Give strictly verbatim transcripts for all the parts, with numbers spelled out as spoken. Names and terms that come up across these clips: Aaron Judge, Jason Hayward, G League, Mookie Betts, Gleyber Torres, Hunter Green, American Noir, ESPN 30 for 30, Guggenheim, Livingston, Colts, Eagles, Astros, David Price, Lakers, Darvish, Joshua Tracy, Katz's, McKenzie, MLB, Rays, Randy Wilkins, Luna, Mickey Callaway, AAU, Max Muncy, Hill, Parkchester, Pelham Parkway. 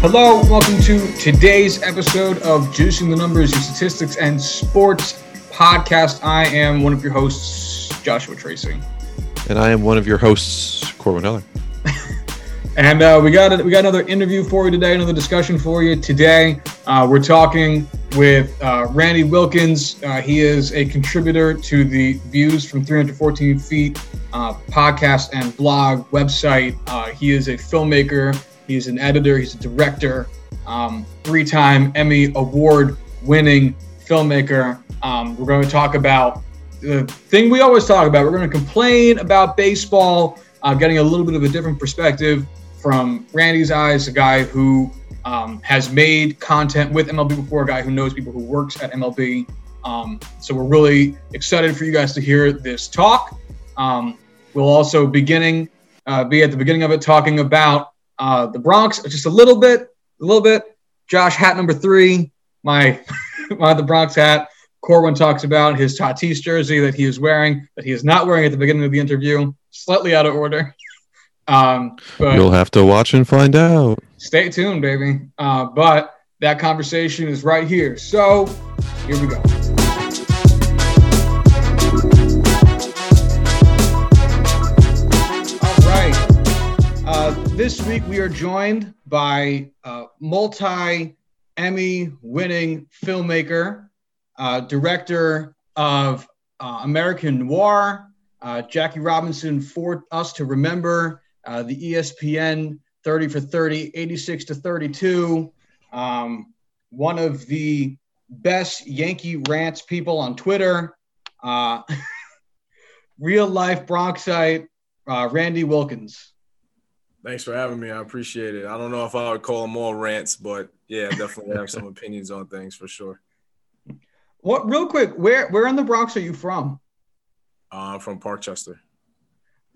Hello, welcome to today's episode of Juicing the Numbers, your statistics and sports podcast. I am one of your hosts, Joshua Tracy. And I am one of your hosts, Corwin Eller. And uh, we got a, we got another interview for you today, another discussion for you today. Uh, we're talking with uh, Randy Wilkins. Uh, he is a contributor to the Views from three fourteen Feet uh, podcast and blog website. Uh, he is a filmmaker. He's an editor. He's a director. Um, three-time Emmy award-winning filmmaker. Um, we're going to talk about the thing we always talk about. We're going to complain about baseball, uh, getting a little bit of a different perspective from Randy's eyes, a guy who um, has made content with M L B before, a guy who knows people who works at M L B. Um, so we're really excited for you guys to hear this talk. Um, we'll also beginning uh, be at the beginning of it talking about Uh, the Bronx, just a little bit, a little bit. Josh, hat number three, my, my the Bronx hat. Corwin talks about his Tatis jersey that he is wearing, that he is not wearing at the beginning of the interview. Slightly out of order. Um, but you'll have to watch and find out. Stay tuned, baby. Uh, but that conversation is right here. So here we go. This week, we are joined by uh, multi-Emmy winning filmmaker, uh, director of uh, American Noir, uh, Jackie Robinson, For Us to Remember, uh, the E S P N thirty for thirty, eighty-six to thirty-two, um, one of the best Yankee rants people on Twitter, uh, real-life Bronxite, uh, Randy Wilkins. Thanks for having me. I appreciate it. I don't know if I would call them all rants, but yeah, definitely have some opinions on things for sure. What, real quick, where where in the Bronx are you from? Uh, I'm from Parkchester.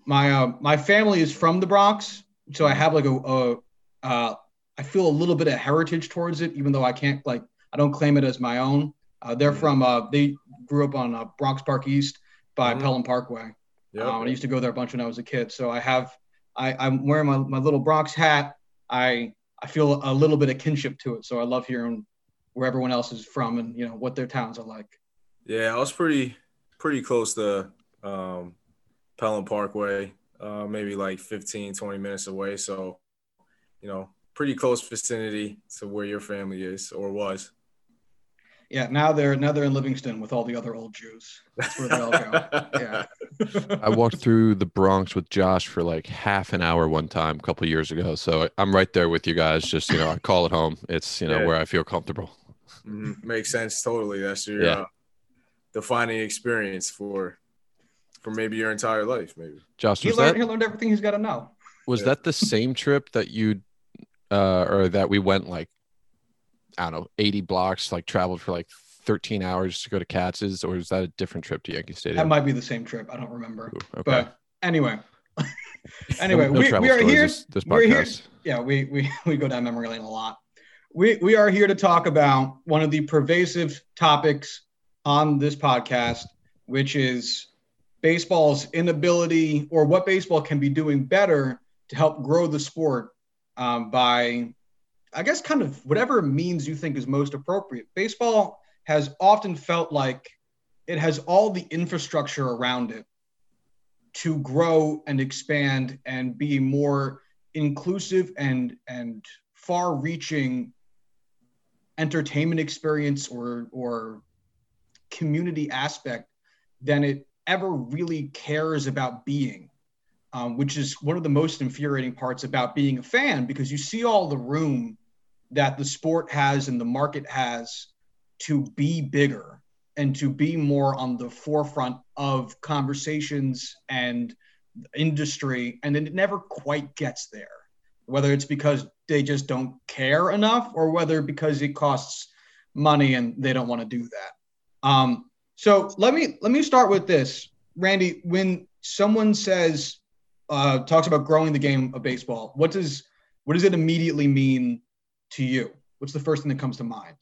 My uh, my family is from the Bronx, so I have like a, a uh, I feel a little bit of heritage towards it, even though I can't like I don't claim it as my own. Uh, they're from uh, they grew up on uh, Bronx Park East by mm-hmm. Pelham Parkway. Yeah, um, I used to go there a bunch when I was a kid, so I have. I, I'm wearing my, my little Bronx hat. I I feel a little bit of kinship to it, so I love hearing where everyone else is from and you know what their towns are like. Yeah, I was pretty pretty close to um, Pelham Parkway, uh, maybe like fifteen, twenty minutes away. So, you know, pretty close vicinity to where your family is or was. Yeah, now they're now they're in Livingston with all the other old Jews. That's where they all go. Yeah. I walked through the Bronx with Josh for like half an hour one time a couple of years ago. So I'm right there with you guys. Just, you know, I call it home. It's, you know, yeah. where I feel comfortable. Mm-hmm. Makes sense. Totally. That's your yeah. uh, defining experience for for maybe your entire life. Maybe. Josh, he, was learned, that, he learned everything he's got to know. Was yeah. that the same trip that you uh, or that we went like, I don't know, eighty blocks, like traveled for like thirteen hours to go to Katz's, or is that a different trip to Yankee Stadium? That might be the same trip. I don't remember. Ooh, okay. But anyway, anyway, no, no we, we are here. This, this we're here. Yeah, we, we, we go down memory lane a lot. We, we are here to talk about one of the pervasive topics on this podcast, which is baseball's inability or what baseball can be doing better to help grow the sport um, by, I guess, kind of whatever means you think is most appropriate. Baseball has often felt like it has all the infrastructure around it to grow and expand and be more inclusive and and far-reaching entertainment experience or or community aspect than it ever really cares about being. Um, which is one of the most infuriating parts about being a fan, because you see all the room that the sport has and the market has to be bigger and to be more on the forefront of conversations and industry, and then it never quite gets there, whether it's because they just don't care enough or whether because it costs money and they don't want to do that. Um, so let me let me start with this, Randy. When someone says Uh, talks about growing the game of baseball, What does what does it immediately mean to you? What's the first thing that comes to mind?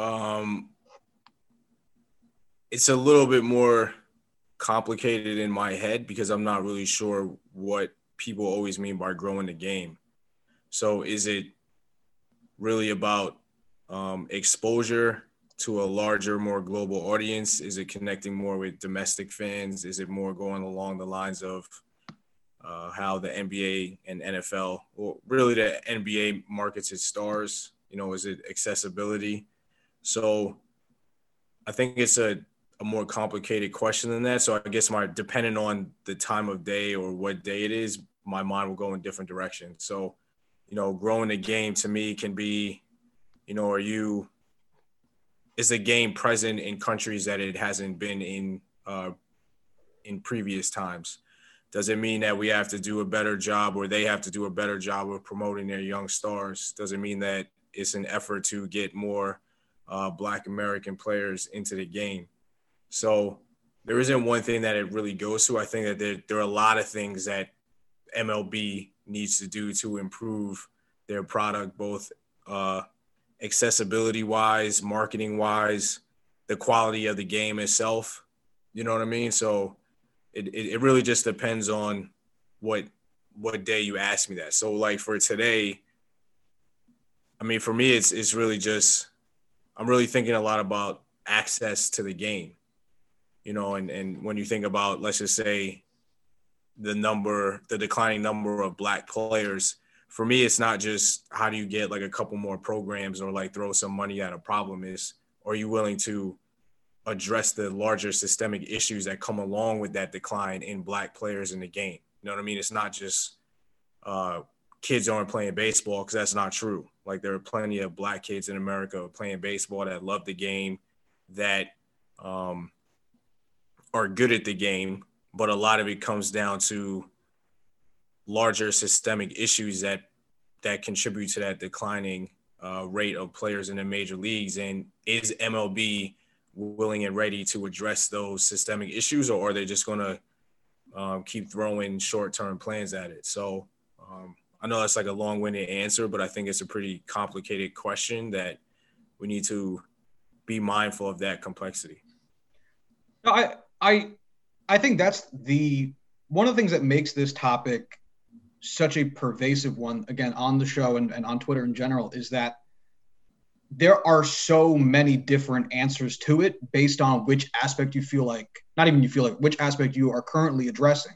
Um, it's a little bit more complicated in my head because I'm not really sure what people always mean by growing the game. So is it really about um, exposure to a larger, more global audience? Is it connecting more with domestic fans? Is it more going along the lines of uh, how the N B A and N F L, or really the N B A markets its stars? You know, is it accessibility? So I think it's a, a more complicated question than that. So I guess my, depending on the time of day or what day it is, my mind will go in different directions. So, you know, growing the game to me can be, you know, are you, is the game present in countries that it hasn't been in, uh, in previous times? Does it mean that we have to do a better job, or they have to do a better job of promoting their young stars? Does it mean that it's an effort to get more uh, Black American players into the game? So there isn't one thing that it really goes to. I think that there, there are a lot of things that M L B needs to do to improve their product, both uh, accessibility-wise, marketing-wise, the quality of the game itself. You know what I mean? So It, it it really just depends on what what day you ask me that. So like for today, I mean, for me, it's it's really just, I'm really thinking a lot about access to the game, you know, and, and when you think about, let's just say the number, the declining number of Black players, for me, it's not just how do you get like a couple more programs or like throw some money at a problem. Is, are you willing to address the larger systemic issues that come along with that decline in Black players in the game? You know what I mean? It's not just uh, kids aren't playing baseball, because that's not true. Like there are plenty of Black kids in America playing baseball that love the game, that um, are good at the game, but a lot of it comes down to larger systemic issues that that contribute to that declining uh, rate of players in the major leagues. And is M L B willing and ready to address those systemic issues, or are they just going to um, keep throwing short-term plans at it? So um, I know that's like a long-winded answer, but I think it's a pretty complicated question that we need to be mindful of that complexity. No, I, I, I think that's the, one of the things that makes this topic such a pervasive one, again, on the show and, and on Twitter in general, is that there are so many different answers to it based on which aspect you feel like, not even you feel like, which aspect you are currently addressing.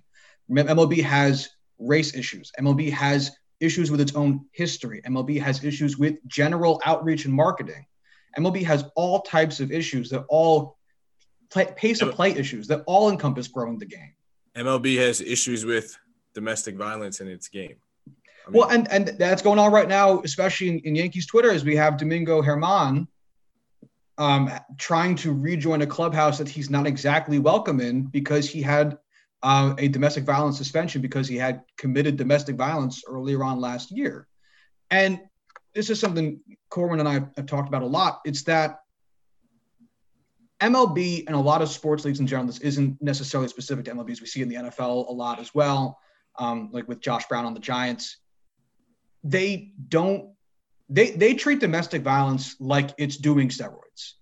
M L B has race issues. M L B has issues with its own history. M L B has issues with general outreach and marketing. M L B has all types of issues that all, play, pace of play issues that all encompass growing the game. M L B has issues with domestic violence in its game. I mean, well, and, and that's going on right now, especially in, in Yankees Twitter, as we have Domingo German um, trying to rejoin a clubhouse that he's not exactly welcome in, because he had uh, a domestic violence suspension because he had committed domestic violence earlier on last year. And this is something Corwin and I have talked about a lot. It's that M L B and a lot of sports leagues in general, this isn't necessarily specific to M L B, as we see in the N F L a lot as well, um, like with Josh Brown on the Giants. They don't, they, they treat domestic violence like it's doing steroids.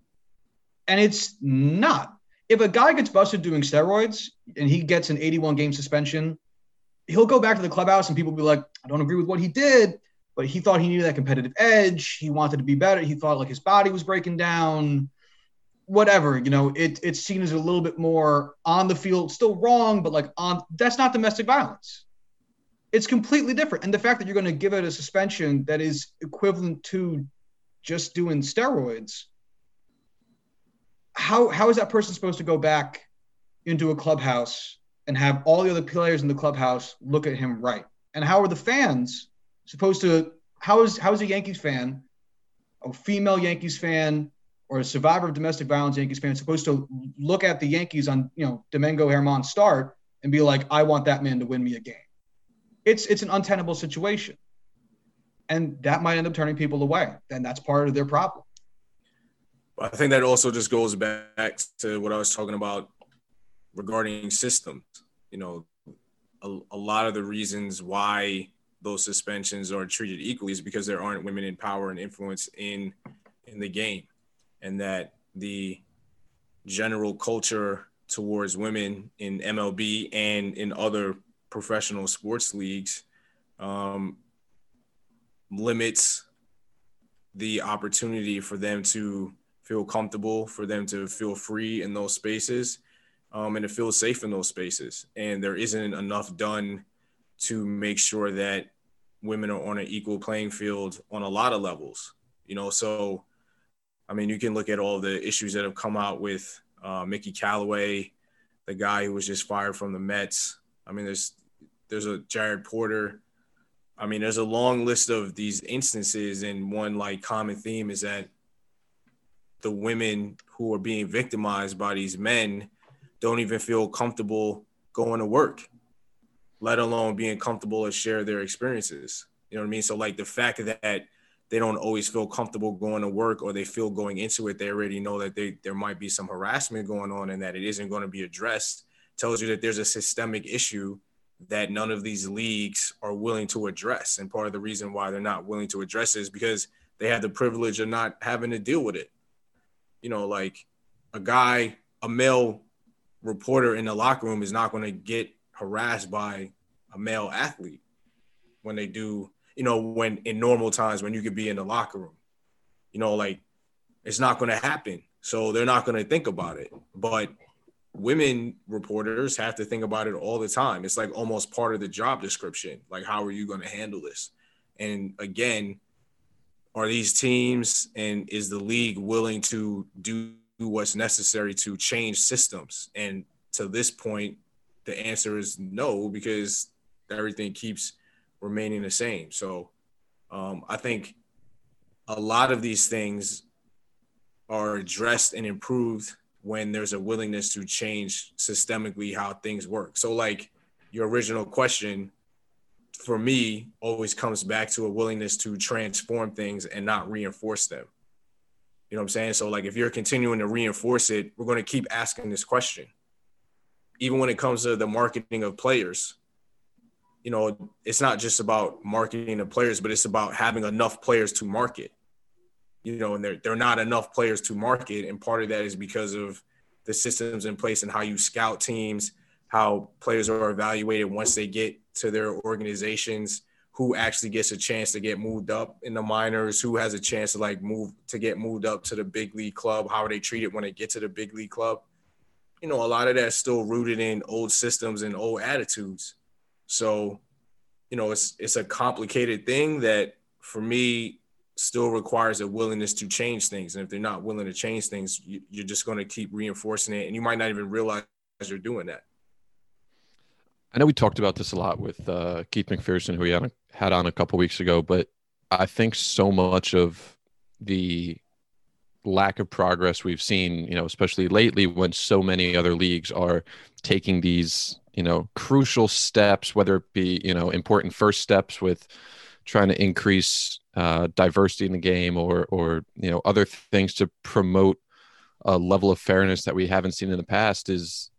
And it's not. If a guy gets busted doing steroids and he gets an eighty-one game suspension, he'll go back to the clubhouse and people will be like, I don't agree with what he did, but he thought he needed that competitive edge. He wanted to be better. He thought like his body was breaking down, whatever, you know, it, it's seen as a little bit more on the field, still wrong, but like on, that's not domestic violence. It's completely different. And the fact that you're going to give it a suspension that is equivalent to just doing steroids, how how is that person supposed to go back into a clubhouse and have all the other players in the clubhouse look at him right? And how are the fans supposed to, how is, how is a Yankees fan, a female Yankees fan, or a survivor of domestic violence Yankees fan supposed to look at the Yankees on, you know, Domingo German's start and be like, I want that man to win me a game? It's it's an untenable situation, and that might end up turning people away. Then that's part of their problem. I think that also just goes back to what I was talking about regarding systems. You know, a, a lot of the reasons why those suspensions are treated equally is because there aren't women in power and influence in in the game, and that the general culture towards women in M L B and in other professional sports leagues um, limits the opportunity for them to feel comfortable, for them to feel free in those spaces, um, and to feel safe in those spaces. And there isn't enough done to make sure that women are on an equal playing field on a lot of levels, you know? So, I mean, you can look at all the issues that have come out with uh, Mickey Callaway, the guy who was just fired from the Mets. I mean, there's, there's a Jared Porter. I mean, there's a long list of these instances. And one like common theme is that the women who are being victimized by these men don't even feel comfortable going to work, let alone being comfortable to share their experiences. You know what I mean? So like the fact that they don't always feel comfortable going to work, or they feel going into it, they already know that they, there might be some harassment going on and that it isn't going to be addressed, tells you that there's a systemic issue that none of these leagues are willing to address. And part of the reason why they're not willing to address it is because they have the privilege of not having to deal with it. You know, like a guy, a male reporter in the locker room is not going to get harassed by a male athlete when they do, you know, when in normal times when you could be in the locker room, you know, like it's not going to happen. So they're not going to think about it. But women reporters have to think about it all the time. It's like almost part of the job description. Like, how are you going to handle this? And again, are these teams and is the league willing to do what's necessary to change systems? And to this point, the answer is no, because everything keeps remaining the same. So um, I think a lot of these things are addressed and improved when there's a willingness to change systemically how things work. So like your original question for me always comes back to a willingness to transform things and not reinforce them. You know what I'm saying? So like if you're continuing to reinforce it, we're going to keep asking this question. Even when it comes to the marketing of players, you know, it's not just about marketing the players, but it's about having enough players to market. You know, and there there are not enough players to market. And part of that is because of the systems in place and how you scout teams, how players are evaluated once they get to their organizations, who actually gets a chance to get moved up in the minors, who has a chance to like move to get moved up to the big league club, how are they treated when they get to the big league club. You know, a lot of that's still rooted in old systems and old attitudes. So, you know, it's it's a complicated thing that for me still requires a willingness to change things. And if they're not willing to change things, you, you're just going to keep reinforcing it. And you might not even realize you're doing that. I know we talked about this a lot with uh, Keith McPherson, who we had, had on a couple weeks ago, but I think so much of the lack of progress we've seen, you know, especially lately when so many other leagues are taking these, you know, crucial steps, whether it be, you know, important first steps with trying to increase uh, diversity in the game, or, or, you know, other things to promote a level of fairness that we haven't seen in the past, is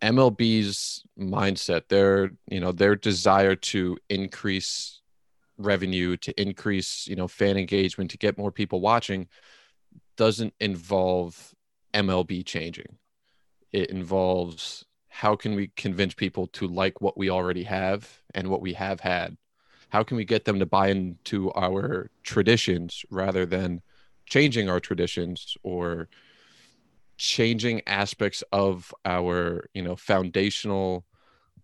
M L B's mindset, their, you know, their desire to increase revenue, to increase, you know, fan engagement, to get more people watching, doesn't involve M L B changing. It involves how can we convince people to like what we already have and what we have had. How can we get them to buy into our traditions rather than changing our traditions or changing aspects of our, you know, foundational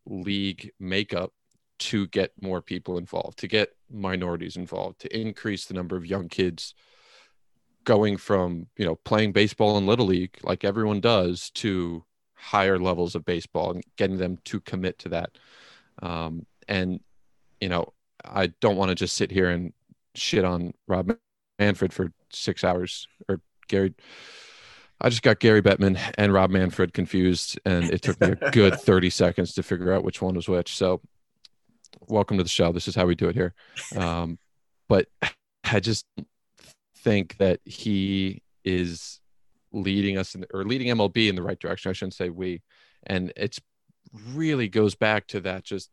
league makeup to get more people involved, to get minorities involved, to increase the number of young kids going from, you know, playing baseball in Little League like everyone does to higher levels of baseball and getting them to commit to that. Um, and, you know, I don't want to just sit here and shit on Rob Manfred for six hours or Gary. I just got Gary Bettman and Rob Manfred confused, and it took me a good thirty seconds to figure out which one was which. So welcome to the show. This is how we do it here. Um, but I just think that he is leading us in the, or leading M L B in the right direction. I shouldn't say we. And it's really goes back to that just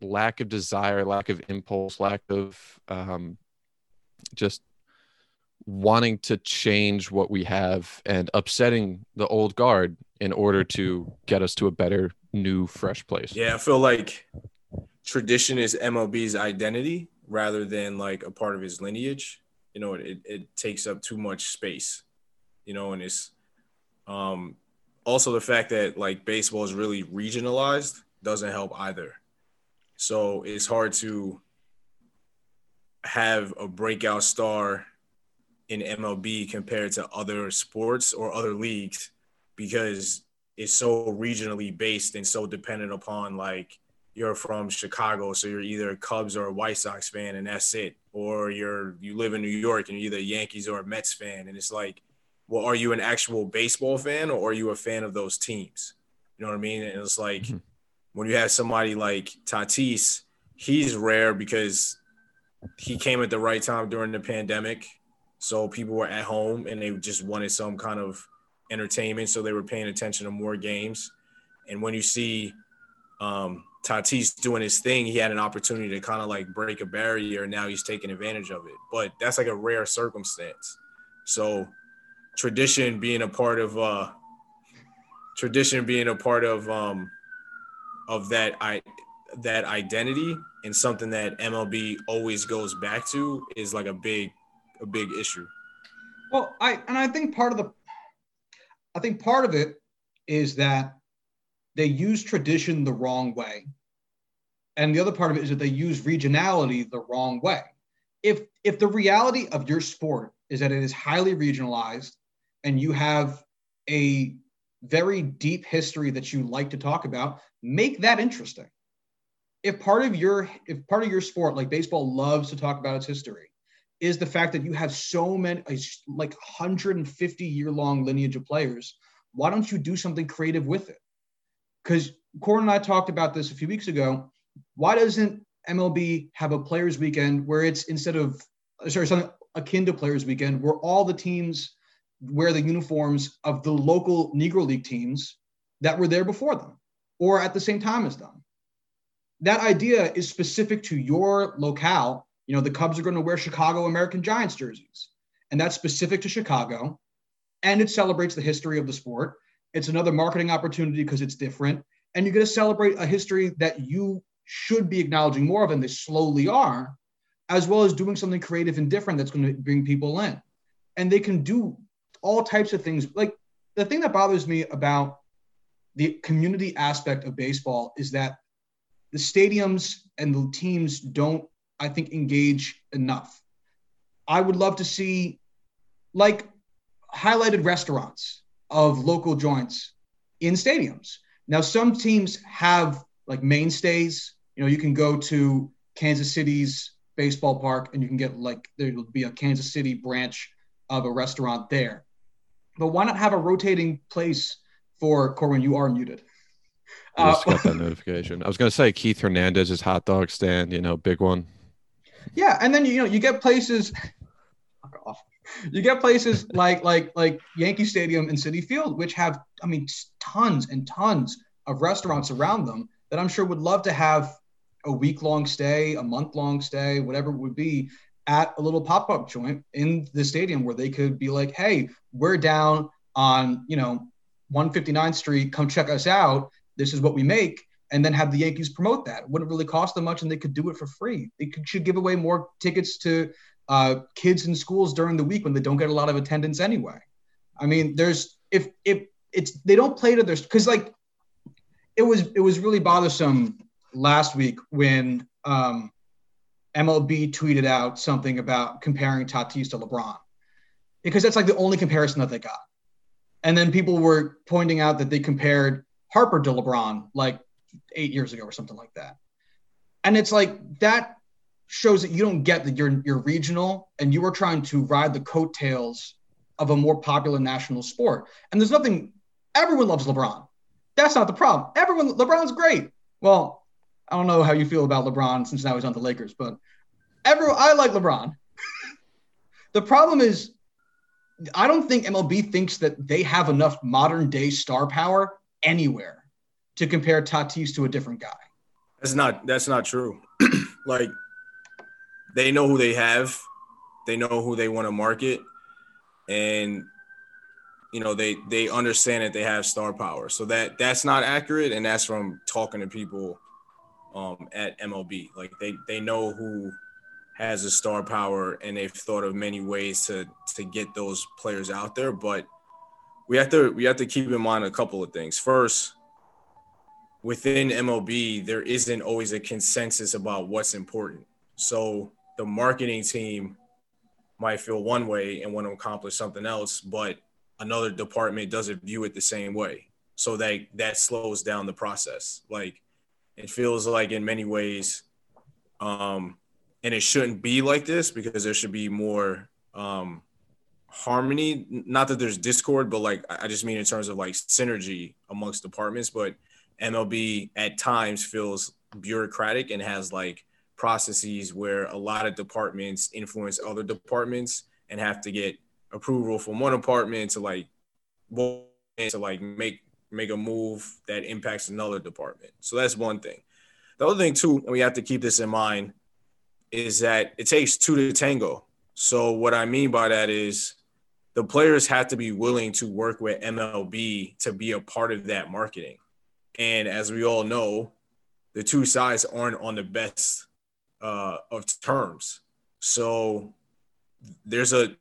lack of desire, lack of impulse, lack of um, just wanting to change what we have and upsetting the old guard in order to get us to a better, new, fresh place. Yeah, I feel like tradition is M L B's identity rather than like a part of his lineage. You know, it it takes up too much space, you know, and it's um, also the fact that like baseball is really regionalized doesn't help either. So it's hard to have a breakout star in M L B compared to other sports or other leagues because it's so regionally based and so dependent upon, like, you're from Chicago, so you're either a Cubs or a White Sox fan, and that's it. Or you're you live in New York, and you're either a Yankees or a Mets fan. And it's like, well, are you an actual baseball fan, or are you a fan of those teams? You know what I mean? And it's like, mm-hmm. when you have somebody like Tatis, he's rare because he came at the right time during the pandemic. So people were at home, and they just wanted some kind of entertainment, so they were paying attention to more games. And when you see um, Tatis doing his thing, he had an opportunity to kind of like break a barrier, and now he's taking advantage of it. But that's like a rare circumstance. So tradition being a part of uh, tradition being a part of um, of that I that identity and something that M L B always goes back to is like a big a big issue. Well, I and I think part of the I think part of it is that they use tradition the wrong way. And the other part of it is that they use regionality the wrong way. If if the reality of your sport is that it is highly regionalized and you have a very deep history that you like to talk about, make that interesting. If part of your if part of your sport, like baseball loves to talk about its history, is the fact that you have so many, like one hundred fifty year long lineage of players, why don't you do something creative with it? Because Corwin and I talked about this a few weeks ago. Why doesn't M L B have a players weekend where it's instead of, sorry, something akin to players weekend where all the teams wear the uniforms of the local Negro League teams that were there before them or at the same time as them? That idea is specific to your locale. You know, the Cubs are going to wear Chicago American Giants jerseys, and that's specific to Chicago, and it celebrates the history of the sport. It's another marketing opportunity because it's different, and you're going to celebrate a history that you should be acknowledging more of, and they slowly are, as well as doing something creative and different that's going to bring people in. And they can do all types of things. Like, the thing that bothers me about the community aspect of baseball is that the stadiums and the teams don't, I think, engage enough. I would love to see like highlighted restaurants of local joints in stadiums. Now, some teams have like mainstays. You know, you can go to Kansas City's baseball park and you can get like, there'll be a Kansas City branch of a restaurant there. But why not have a rotating place for Corwin? You are muted. I just uh, got that notification. I was going to say Keith Hernandez's hot dog stand, you know, big one. Yeah, and then you know you get places. Fuck off. You get places like like like Yankee Stadium and Citi Field, which have I mean tons and tons of restaurants around them that I'm sure would love to have a week long stay, a month long stay, whatever it would be, at a little pop up joint in the stadium where they could be like, hey, we're down on you know one fifty-ninth Street, come check us out. This is what we make. And then have the Yankees promote that. It wouldn't really cost them much, and they could do it for free. They could, should give away more tickets to uh, kids in schools during the week when they don't get a lot of attendance anyway. I mean, there's if if it's they don't play to their because like it was it was really bothersome last week when um, M L B tweeted out something about comparing Tatis to LeBron, because that's like the only comparison that they got. And then people were pointing out that they compared Harper to LeBron, like eight years ago or something like that. And it's like, that shows that you don't get that you're you're regional and you are trying to ride the coattails of a more popular national sport. And there's nothing, everyone loves LeBron. That's not the problem. Everyone, LeBron's great. Well, I don't know how you feel about LeBron since now he's on the Lakers, but everyone, I like LeBron. The problem is, I don't think M L B thinks that they have enough modern day star power anywhere to compare Tatis to a different guy. That's not that's not true. Like, they know who they have. They know who they want to market. And, you know, they they understand that they have star power. So that that's not accurate, and that's from talking to people um, at M L B. Like, they, they know who has a star power, and they've thought of many ways to to get those players out there. But we have to we have to keep in mind a couple of things. First, within M L B, there isn't always a consensus about what's important. So the marketing team might feel one way and want to accomplish something else, but another department doesn't view it the same way. So that that slows down the process. Like, it feels like in many ways, um, and it shouldn't be like this, because there should be more um, harmony. Not that there's discord, but like, I just mean in terms of like synergy amongst departments. But M L B at times feels bureaucratic and has like processes where a lot of departments influence other departments and have to get approval from one department to like to like make make a move that impacts another department. So that's one thing. The other thing too, and we have to keep this in mind, is that it takes two to tango. So what I mean by that is the players have to be willing to work with M L B to be a part of that marketing. And as we all know, the two sides aren't on the best uh, of terms. So there's a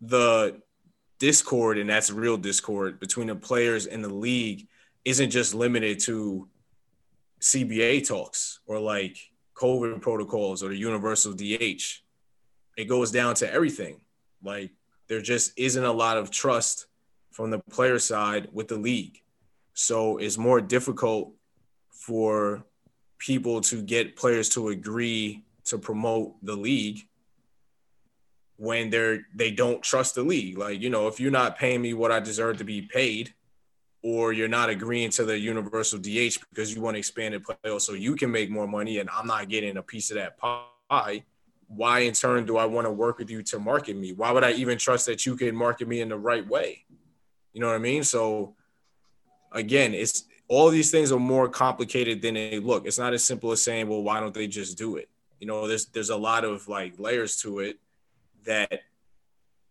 the discord, and that's real discord, between the players and the league isn't just limited to C B A talks or like COVID protocols or the universal D H. It goes down to everything. Like, there just isn't a lot of trust from the player side with the league. So it's more difficult for people to get players to agree to promote the league when they're they don't trust the league. Like, you know, if you're not paying me what I deserve to be paid, or you're not agreeing to the universal D H because you want to expand the playoffs so you can make more money and I'm not getting a piece of that pie, why in turn do I want to work with you to market me? Why would I even trust that you can market me in the right way? You know what I mean? So again, it's all these things are more complicated than they look. It's not as simple as saying, well, why don't they just do it? You know, there's there's a lot of like layers to it that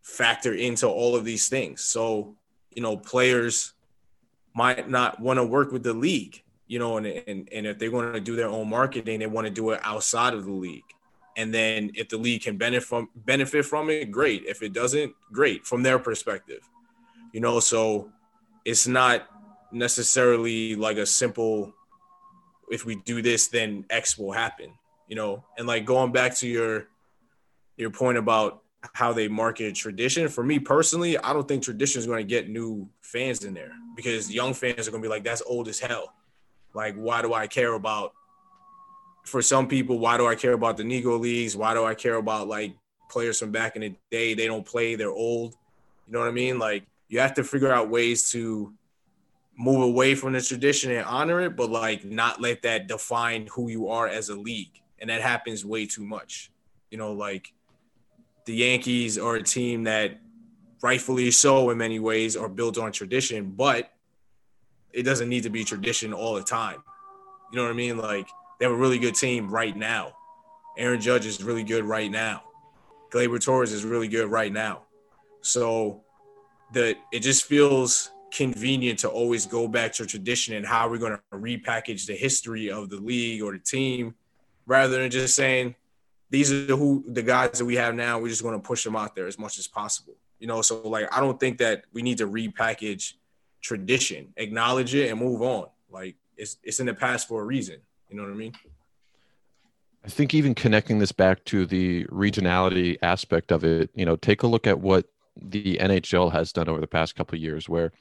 factor into all of these things. So, you know, players might not want to work with the league, you know, and, and, and if they want to do their own marketing, they want to do it outside of the league. And then if the league can benefit from, benefit from it, great. If it doesn't, great, from their perspective. You know, so it's not necessarily like a simple, if we do this, then X will happen, you know? And like going back to your your point about how they market tradition, for me personally, I don't think tradition is going to get new fans in there, because young fans are going to be like, that's old as hell. Like, why do I care about, for some people, why do I care about the Negro Leagues? Why do I care about like players from back in the day? They don't play, they're old. You know what I mean? Like, you have to figure out ways to move away from the tradition and honor it, but like not let that define who you are as a league. And that happens way too much. You know, like, the Yankees are a team that, rightfully so in many ways, are built on tradition, but it doesn't need to be tradition all the time. You know what I mean? Like, they have a really good team right now. Aaron Judge is really good right now. Gleyber Torres is really good right now. So the it just feels convenient to always go back to tradition and how we're going to repackage the history of the league or the team, rather than just saying, these are who the guys that we have now. We're just going to push them out there as much as possible. You know, so like, I don't think that we need to repackage tradition, acknowledge it and move on. Like, it's it's in the past for a reason. You know what I mean? I think even connecting this back to the regionality aspect of it, you know, take a look at what the N H L has done over the past couple of years, where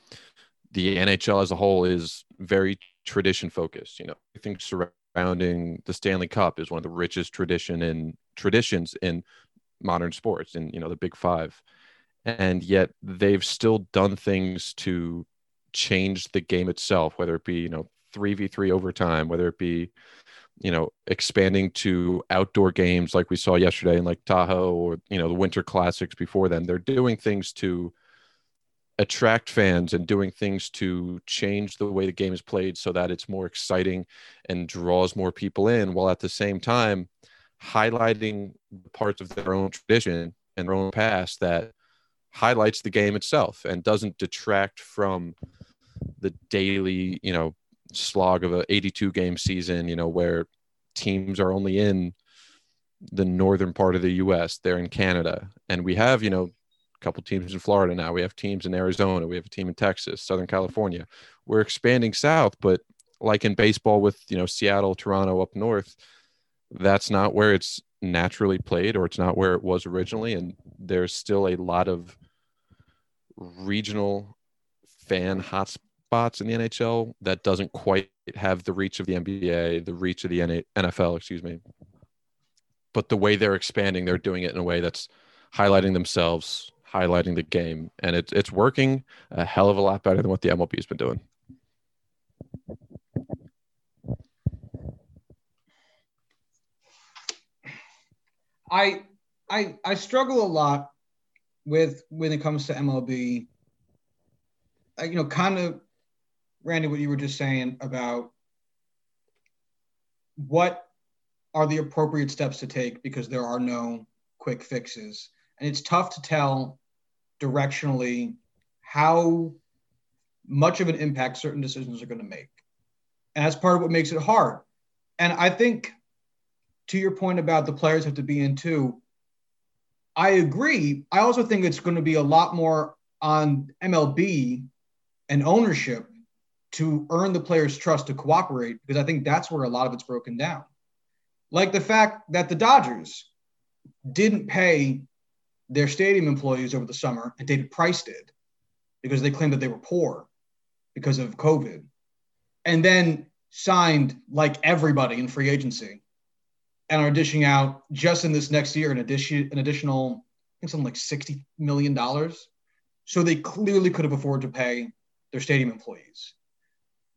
the N H L as a whole is very tradition focused. You know, I think surrounding the Stanley Cup is one of the richest tradition in traditions in modern sports, and, you know, the Big Five. And yet they've still done things to change the game itself, whether it be, you know, three v three overtime, whether it be, you know, expanding to outdoor games like we saw yesterday in like Tahoe, or, you know, the Winter Classics before then. They're doing things to attract fans and doing things to change the way the game is played so that it's more exciting and draws more people in, while at the same time highlighting parts of their own tradition and their own past that highlights the game itself and doesn't detract from the daily, you know, slog of an eighty-two game season, you know, where teams are only in the northern part of the U S. They're in Canada. And we have, you know, a couple teams in Florida now. We have teams in Arizona. We have a team in Texas, Southern California. We're expanding south, but like in baseball with, you know, Seattle, Toronto up north, that's not where it's naturally played, or it's not where it was originally. And there's still a lot of regional fan hotspots in the N H L that doesn't quite have the reach of the N B A, the reach of the N F L, excuse me. But the way they're expanding, they're doing it in a way that's highlighting themselves, highlighting the game. And it, it's working a hell of a lot better than what the M L B has been doing. I I I struggle a lot with when it comes to M L B. I, you know, kind of, Randy, what you were just saying about what are the appropriate steps to take, because there are no quick fixes. And it's tough to tell directionally how much of an impact certain decisions are going to make. And that's part of what makes it hard. And I think to your point about the players have to be in too, I agree. I also think it's going to be a lot more on M L B and ownership to earn the players' trust to cooperate, because I think that's where a lot of it's broken down. Like the fact that the Dodgers didn't pay their stadium employees over the summer, and David Price did, because they claimed that they were poor because of COVID, and then signed like everybody in free agency and are dishing out just in this next year an addition, an additional, I think something like sixty million dollars. So they clearly could have afforded to pay their stadium employees.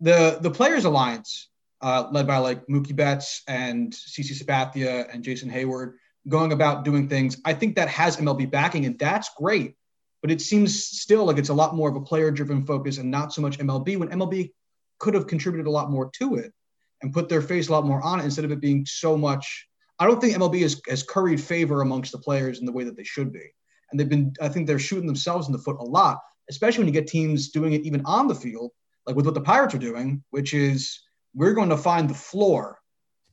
The the Players Alliance, Uh, led by like Mookie Betts and CeCe Sabathia and Jason Hayward, going about doing things. I think that has M L B backing, and that's great, but it seems still like it's a lot more of a player-driven focus and not so much M L B, when M L B could have contributed a lot more to it and put their face a lot more on it instead of it being so much. I don't think M L B has, has curried favor amongst the players in the way that they should be. And they've been, I think they're shooting themselves in the foot a lot, especially when you get teams doing it even on the field, like with what the Pirates are doing, which is, we're going to find the floor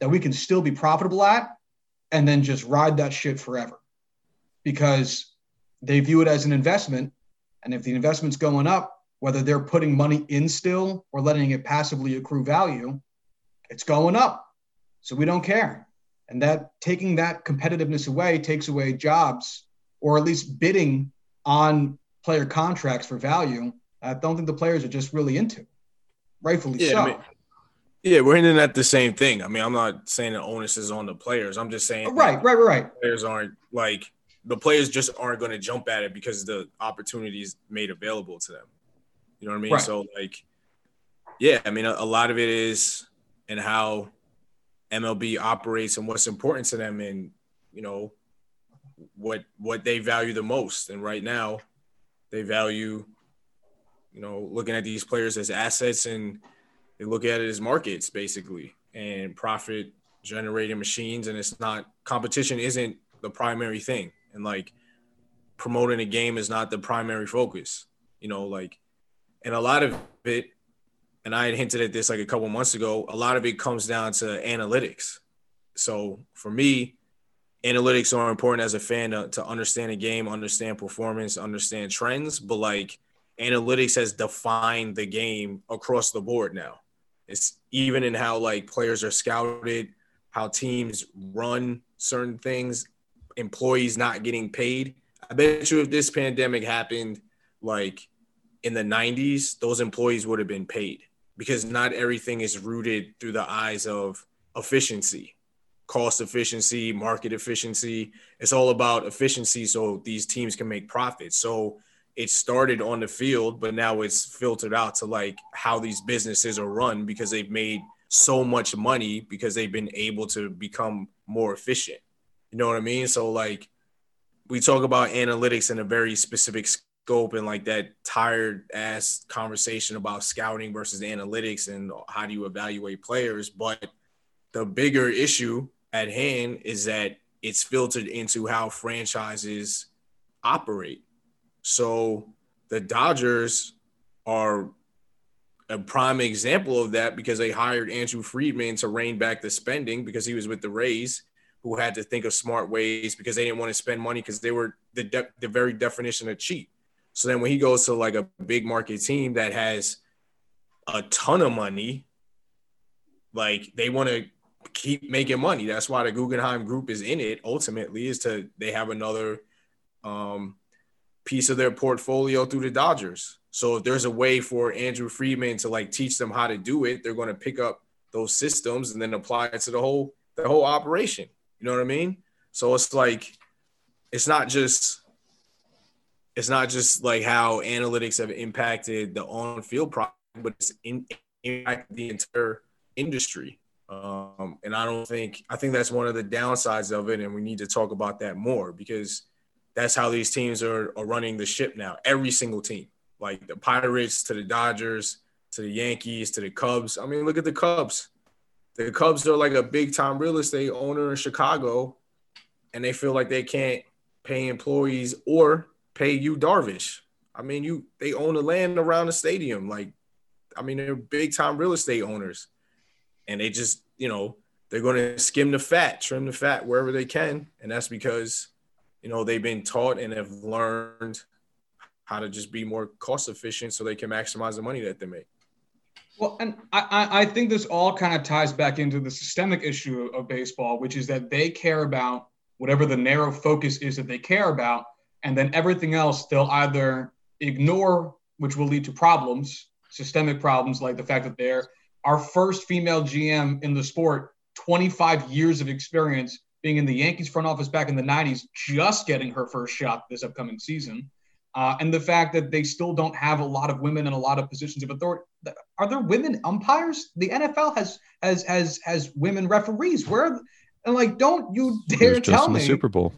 that we can still be profitable at and then just ride that shit forever, because they view it as an investment. And if the investment's going up, whether they're putting money in still or letting it passively accrue value, it's going up. So we don't care. And that taking that competitiveness away takes away jobs, or at least bidding on player contracts for value. I don't think the players are just really into, rightfully yeah, so. I mean- Yeah, we're hinting at the same thing. I mean, I'm not saying the onus is on the players. I'm just saying right, right, right. Players aren't like the players just aren't going to jump at it because the opportunities made available to them. You know what I mean? Right. So like, yeah, I mean, a, a lot of it is in how M L B operates and what's important to them, and you know what what they value the most. And right now, they value, you know, looking at these players as assets, and they look at it as markets, basically, and profit-generating machines, and it's not – competition isn't the primary thing. And, like, promoting a game is not the primary focus, you know, like – and a lot of it – and I had hinted at this, like, a couple months ago. A lot of it comes down to analytics. So, for me, analytics are important as a fan to, to understand a game, understand performance, understand trends, but, like, analytics has defined the game across the board now. It's even in how like players are scouted, how teams run certain things, employees not getting paid. I bet you if this pandemic happened like in the nineties, those employees would have been paid, because not everything is rooted through the eyes of efficiency, cost efficiency, market efficiency. It's all about efficiency so these teams can make profits. So it started on the field, but now it's filtered out to like how these businesses are run, because they've made so much money because they've been able to become more efficient. You know what I mean? So like we talk about analytics in a very specific scope, and like that tired ass conversation about scouting versus analytics and how do you evaluate players. But the bigger issue at hand is that it's filtered into how franchises operate. So the Dodgers are a prime example of that, because they hired Andrew Friedman to rein back the spending because he was with the Rays, who had to think of smart ways because they didn't want to spend money because they were the de- the very definition of cheap. So then when he goes to like a big market team that has a ton of money, like they want to keep making money. That's why the Guggenheim Group is in it. Ultimately, is to they have another um, piece of their portfolio through the Dodgers. So if there's a way for Andrew Friedman to like teach them how to do it, they're going to pick up those systems and then apply it to the whole the whole operation. You know what I mean? So it's like it's not just. It's not just like how analytics have impacted the on-field product, but it's in, impacted the entire industry. Um, and I don't think – I think that's one of the downsides of it, and we need to talk about that more because that's how these teams are, are running the ship now, every single team, like the Pirates to the Dodgers to the Yankees to the Cubs. I mean, look at the Cubs. The Cubs are like a big-time real estate owner in Chicago, and they feel like they can't pay employees or – pay you Darvish. I mean, you they own the land around the stadium. Like, I mean, they're big time real estate owners. And they just, you know, they're going to skim the fat, trim the fat wherever they can. And that's because, you know, they've been taught and have learned how to just be more cost efficient so they can maximize the money that they make. Well, and I, I think this all kind of ties back into the systemic issue of baseball, which is that they care about whatever the narrow focus is that they care about. And then everything else they'll either ignore, which will lead to problems, systemic problems, like the fact that they're our first female G M in the sport, twenty-five years of experience being in the Yankees front office back in the nineties, just getting her first shot this upcoming season. Uh, and the fact that they still don't have a lot of women in a lot of positions of authority. Are there women umpires? The N F L has has has has women referees. Where and like, don't you dare just tell in me the Super Bowl.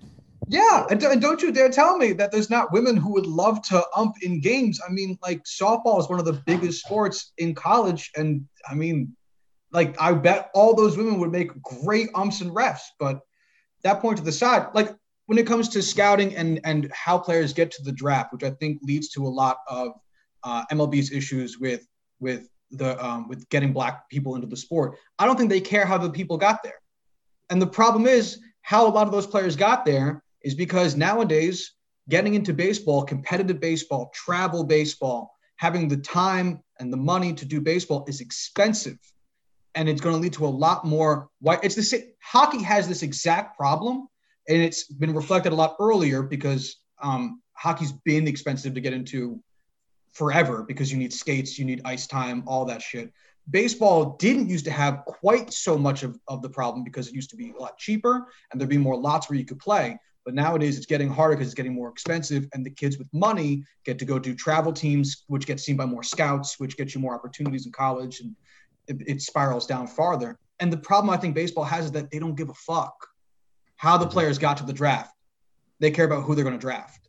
Yeah, and don't you dare tell me that there's not women who would love to ump in games. I mean, like, softball is one of the biggest sports in college, and, I mean, like, I bet all those women would make great umps and refs, but that point to the side, like, when it comes to scouting and, and how players get to the draft, which I think leads to a lot of uh, M L B's issues with with the um, with getting black people into the sport, I don't think they care how the people got there. And the problem is how a lot of those players got there is because nowadays getting into baseball, competitive baseball, travel baseball, having the time and the money to do baseball is expensive. And it's going to lead to a lot more white. It's the hockey has this exact problem. And it's been reflected a lot earlier because um, hockey's been expensive to get into forever because you need skates, you need ice time, all that shit. Baseball didn't used to have quite so much of, of the problem because it used to be a lot cheaper and there'd be more lots where you could play. But nowadays it's getting harder because it's getting more expensive and the kids with money get to go do travel teams, which get seen by more scouts, which gets you more opportunities in college, and it, it spirals down farther. And the problem I think baseball has is that they don't give a fuck how the players got to the draft. They care about who they're going to draft.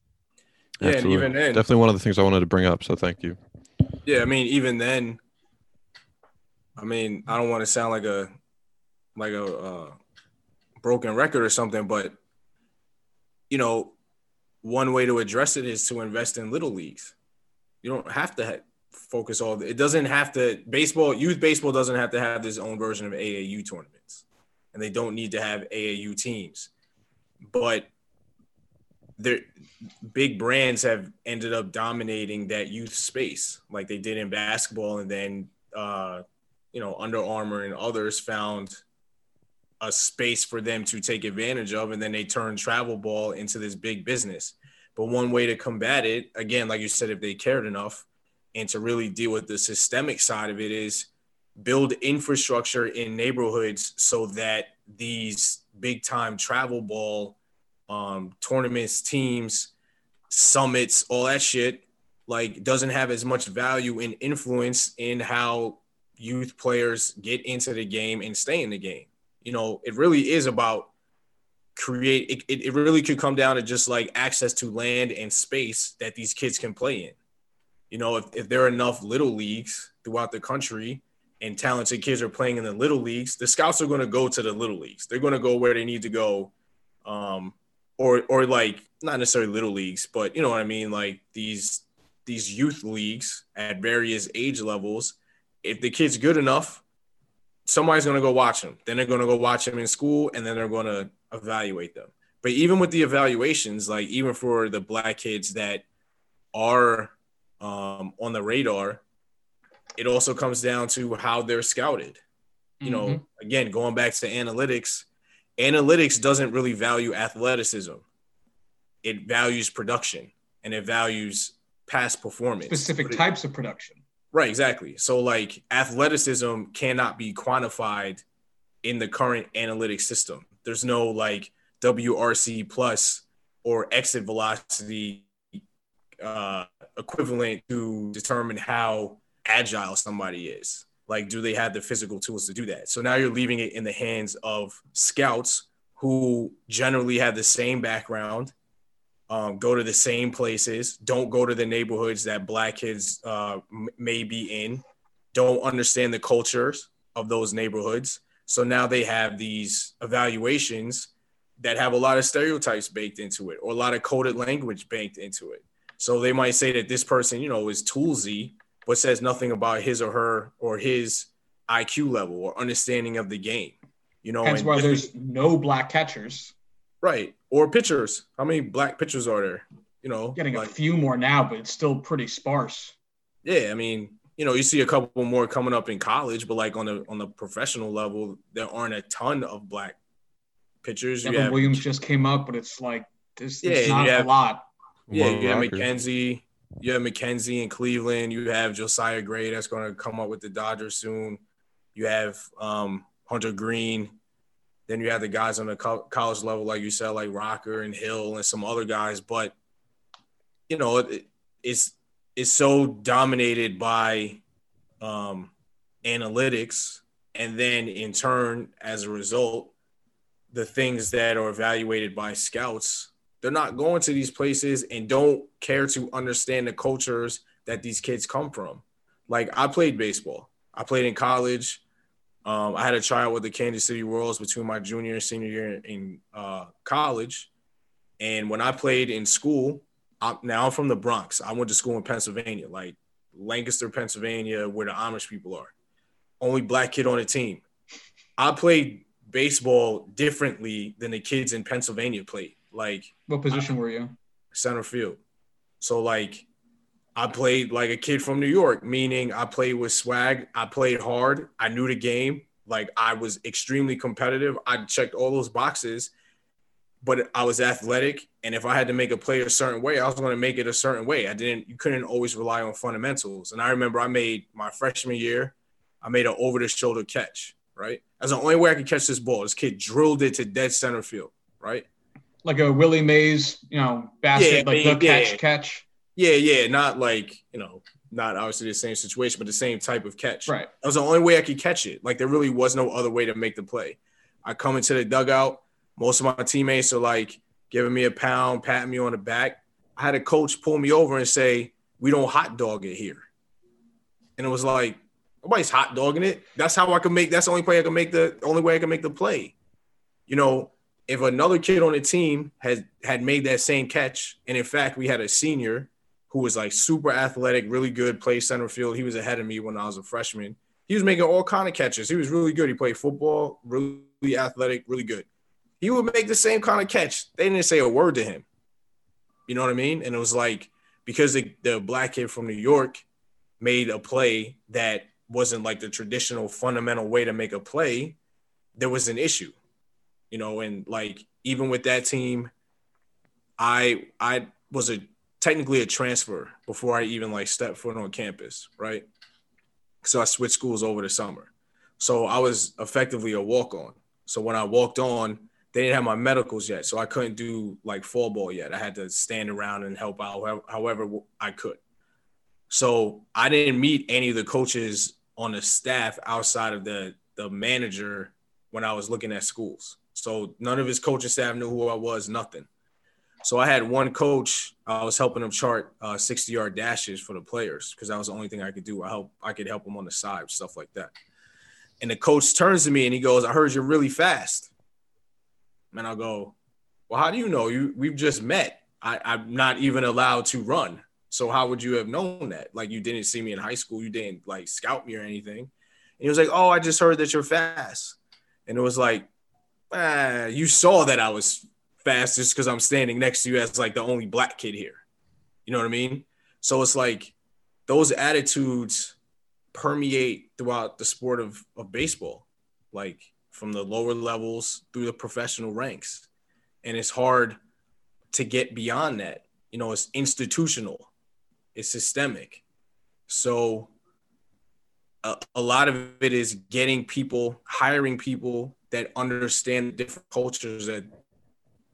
Yeah, and even then, definitely one of the things I wanted to bring up. So thank you. Yeah. I mean, even then, I mean, I don't want to sound like a, like a uh, broken record or something, but you know, one way to address it is to invest in little leagues. You don't have to ha- focus all – it doesn't have to – baseball, youth baseball doesn't have to have this own version of A A U tournaments, and they don't need to have A A U teams. But their big brands have ended up dominating that youth space like they did in basketball, and then, uh, you know, Under Armour and others found – a space for them to take advantage of, and then they turn travel ball into this big business. But one way to combat it, again, like you said, if they cared enough and to really deal with the systemic side of it, is build infrastructure in neighborhoods so that these big time travel ball um, tournaments, teams, summits, all that shit, like, doesn't have as much value and influence in how youth players get into the game and stay in the game. You know, it really is about create it, it really could come down to just like access to land and space that these kids can play in. You know, if, if there are enough little leagues throughout the country and talented kids are playing in the little leagues, the scouts are going to go to the little leagues. They're going to go where they need to go. Um, or, or like not necessarily little leagues, but you know what I mean? Like these, these youth leagues at various age levels, if the kid's good enough, somebody's going to go watch them. Then they're going to go watch them in school, and then they're going to evaluate them. But even with the evaluations, like even for the black kids that are um, on the radar, it also comes down to how they're scouted. You know, mm-hmm. again, going back to analytics, analytics doesn't really value athleticism. It values production and it values past performance. Specific it, types of production. Right, exactly. So, like, athleticism cannot be quantified in the current analytic system. There's no, like, W R C plus or exit velocity uh, equivalent to determine how agile somebody is. Like, do they have the physical tools to do that? So now you're leaving it in the hands of scouts who generally have the same background, um, go to the same places, don't go to the neighborhoods that black kids uh, m- may be in, don't understand the cultures of those neighborhoods. So now they have these evaluations that have a lot of stereotypes baked into it or a lot of coded language baked into it. So they might say that this person, you know, is toolsy, but says nothing about his or her or his I Q level or understanding of the game. You know, that's why there's no black catchers. Right. Or pitchers. How many black pitchers are there? You know, getting like, a few more now, but it's still pretty sparse. Yeah. I mean, you know, you see a couple more coming up in college, but like on the, on the professional level, there aren't a ton of black pitchers. Devin you have, Williams just came up, but it's like, there's, there's yeah, not have, a lot. Yeah. You have McKenzie. You have McKenzie in Cleveland. You have Josiah Gray that's going to come up with the Dodgers soon. You have um, Hunter Green. Then you have the guys on the co- college level, like you said, like Rocker and Hill and some other guys. But, you know, it, it's it's so dominated by um, analytics. And then, in turn, as a result, the things that are evaluated by scouts – they're not going to these places and don't care to understand the cultures that these kids come from. Like, I played baseball. I played in college. Um, I had a tryout with the Kansas City Royals between my junior and senior year in uh, college. And when I played in school, I'm, now I'm from the Bronx. I went to school in Pennsylvania, like Lancaster, Pennsylvania, where the Amish people are. Only black kid on the team. I played baseball differently than the kids in Pennsylvania played. Like, what position I, were you? Center field. So, like, I played like a kid from New York, meaning I played with swag. I played hard. I knew the game. Like, I was extremely competitive. I checked all those boxes, but I was athletic. And if I had to make a play a certain way, I was going to make it a certain way. I didn't, you couldn't always rely on fundamentals. And I remember I made my freshman year, I made an over the shoulder catch, right? That's the only way I could catch this ball. This kid drilled it to dead center field, right? Like a Willie Mays, you know, basket, yeah, like man, the yeah. catch, catch. Yeah, yeah, not like, you know, not obviously the same situation, but the same type of catch. Right. That was the only way I could catch it. Like, there really was no other way to make the play. I come into the dugout. Most of my teammates are, like, giving me a pound, patting me on the back. I had a coach pull me over and say, we don't hot dog it here. And it was like, nobody's hot dogging it. That's how I could make – that's the only play I could make the – only way I could make the play, you know. If another kid on the team had, had made that same catch, and in fact, we had a senior who was like super athletic, really good, played center field. He was ahead of me when I was a freshman. He was making all kind of catches. He was really good. He played football, really athletic, really good. He would make the same kind of catch. They didn't say a word to him. You know what I mean? And it was like, because the, the black kid from New York made a play that wasn't like the traditional fundamental way to make a play, there was an issue. You know, and like even with that team, I I was a technically a transfer before I even like stepped foot on campus, right? So I switched schools over the summer. So I was effectively a walk-on. So when I walked on, they didn't have my medicals yet. So I couldn't do like fall ball yet. I had to stand around and help out however I could. So I didn't meet any of the coaches on the staff outside of the the manager when I was looking at schools. So none of his coaching staff knew who I was, nothing. So I had one coach. I was helping him chart uh, sixty-yard dashes for the players because that was the only thing I could do. I help, I could help him on the side, stuff like that. And the coach turns to me and he goes, I heard you're really fast. And I'll go, well, how do you know? You, we've just met. I, I'm not even allowed to run. So how would you have known that? Like, you didn't see me in high school. You didn't, like, scout me or anything. And he was like, oh, I just heard that you're fast. And it was like, uh, you saw that I was fast just because I'm standing next to you as like the only black kid here. You know what I mean? So it's like those attitudes permeate throughout the sport of, of baseball, like from the lower levels through the professional ranks. And it's hard to get beyond that. You know, it's institutional, it's systemic. So a, a lot of it is getting people, hiring people that understand different cultures that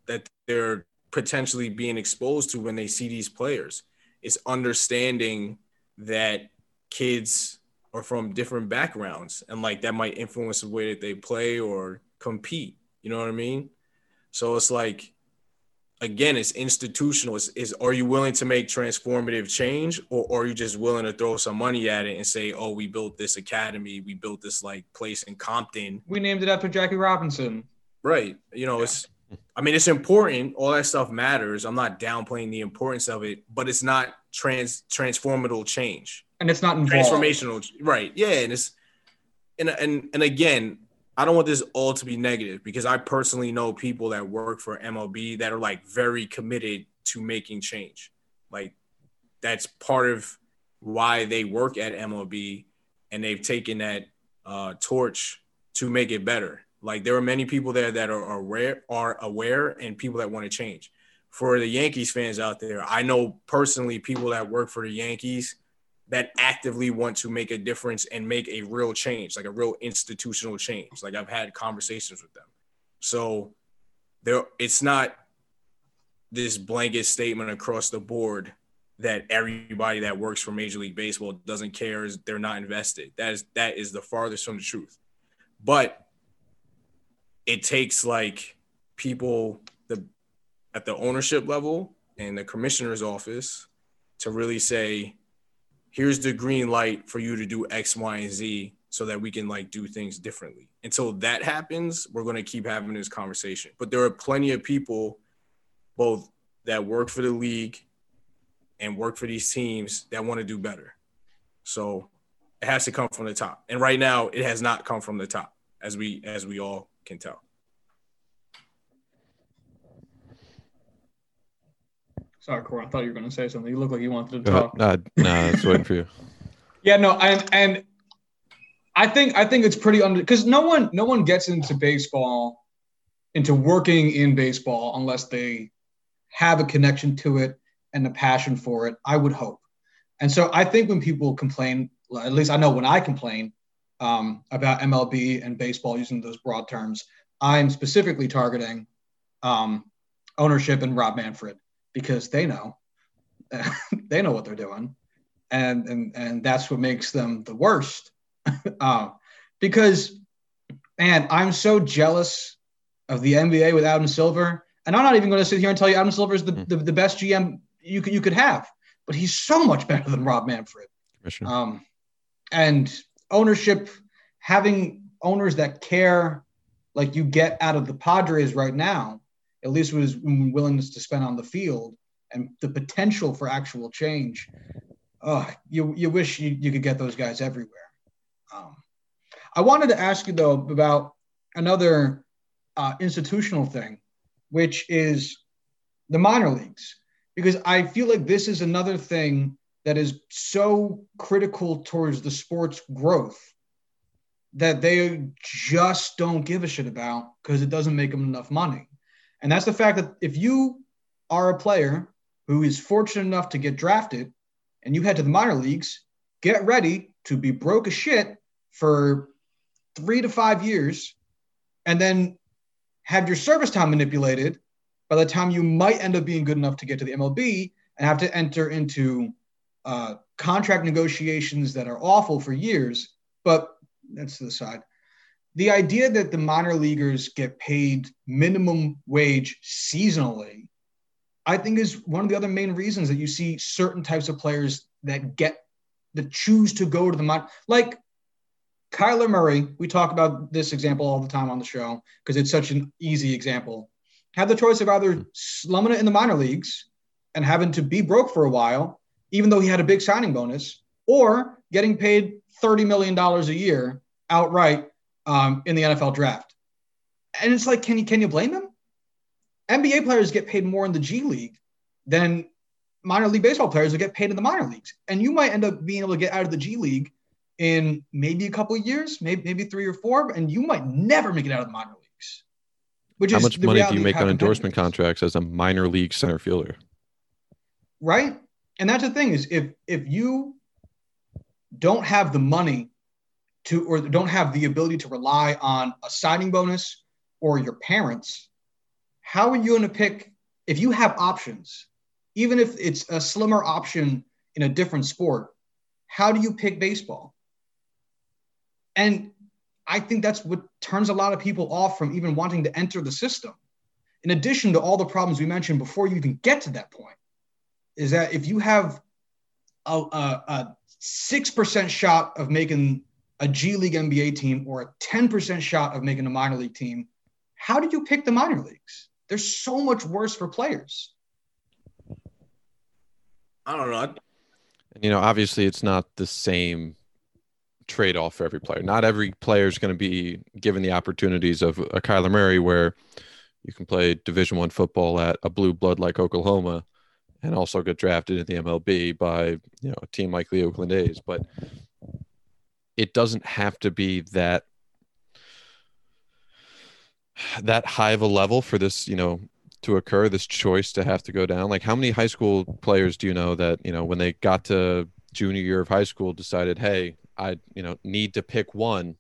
that they're potentially being exposed to when they see these players. It's understanding that kids are from different backgrounds and like that might influence the way that they play or compete. You know what I mean? So it's like, again, it's institutional. It's, it's, are you willing to make transformative change, or, or are you just willing to throw some money at it and say, oh, we built this academy. We built this like place in Compton. We named it after Jackie Robinson. Right. You know, yeah. it's, I mean, it's important. All that stuff matters. I'm not downplaying the importance of it, but it's not trans transformational change. And it's not involved. Transformational. Right. Yeah. And it's, and, and, and again, I don't want this all to be negative because I personally know people that work for M L B that are like very committed to making change. Like that's part of why they work at M L B, and they've taken that uh, torch to make it better. Like there are many people there that are aware, are aware and people that want to change. For the Yankees fans out there, I know personally people that work for the Yankees that actively want to make a difference and make a real change, like a real institutional change. Like I've had conversations with them. So there, it's not this blanket statement across the board that everybody that works for Major League Baseball doesn't care, is they're not invested. That is, that is the farthest from the truth. But it takes like people the, at the ownership level and the commissioner's office to really say, here's the green light for you to do X, Y, and Z so that we can like do things differently. Until that happens, we're going to keep having this conversation. But there are plenty of people both that work for the league and work for these teams that want to do better. So it has to come from the top. And right now it has not come from the top, as we, as we all can tell. Sorry, Corwin. I thought you were going to say something. You look like you wanted to talk. No, no, I was waiting for you. Yeah, no, and and I think I think it's pretty under because no one no one gets into baseball, into working in baseball unless they have a connection to it and a passion for it. I would hope. And so I think when people complain, at least I know when I complain um, about M L B and baseball using those broad terms, I am specifically targeting um, ownership and Rob Manfred. Because they know, they know what they're doing, and and and that's what makes them the worst. um, because, man, I'm so jealous of the N B A with Adam Silver, and I'm not even going to sit here and tell you Adam Silver is the, mm. the, the best G M you could you could have, but he's so much better than Rob Manfred. Um, and ownership, having owners that care, like you get out of the Padres right now. At least with his willingness to spend on the field and the potential for actual change. Oh, you you wish you, you could get those guys everywhere. Um, I wanted to ask you, though, about another uh, institutional thing, which is the minor leagues, because I feel like this is another thing that is so critical towards the sport's growth that they just don't give a shit about because it doesn't make them enough money. And that's the fact that if you are a player who is fortunate enough to get drafted and you head to the minor leagues, get ready to be broke as shit for three to five years and then have your service time manipulated by the time you might end up being good enough to get to the M L B and have to enter into uh, contract negotiations that are awful for years. But that's to the side. The idea that the minor leaguers get paid minimum wage seasonally, I think is one of the other main reasons that you see certain types of players that get that choose to go to the minor, like Kyler Murray. We talk about this example all the time on the show because it's such an easy example. Had the choice of either slumming it in the minor leagues and having to be broke for a while, even though he had a big signing bonus, or getting paid thirty million dollars a year outright. Um, in the N F L draft. And it's like, can you, can you blame them? N B A players get paid more in the G League than minor league baseball players will get paid in the minor leagues. And you might end up being able to get out of the G League in maybe a couple of years, maybe maybe three or four, and you might never make it out of the minor leagues. Which How is much the money do you make on endorsement contracts as a minor league center fielder? Right? And that's the thing is if if you don't have the money to or don't have the ability to rely on a signing bonus or your parents, how are you going to pick if you have options, even if it's a slimmer option in a different sport? How do you pick baseball? And I think that's what turns a lot of people off from even wanting to enter the system. In addition to all the problems we mentioned before you even get to that point, is that if you have a, a, a six percent shot of making a G League N B A team or a ten percent shot of making a minor league team, how do you pick the minor leagues? They're so much worse for players. I don't know. You know, obviously it's not the same trade-off for every player. Not every player is going to be given the opportunities of a Kyler Murray where you can play Division One football at a blue blood like Oklahoma and also get drafted in the M L B by, you know, a team like the Oakland A's. But it doesn't have to be that that high of a level for this, you know, to occur, this choice to have to go down. Like, how many high school players do you know that, you know, when they got to junior year of high school decided, hey, I, you know, need to pick one,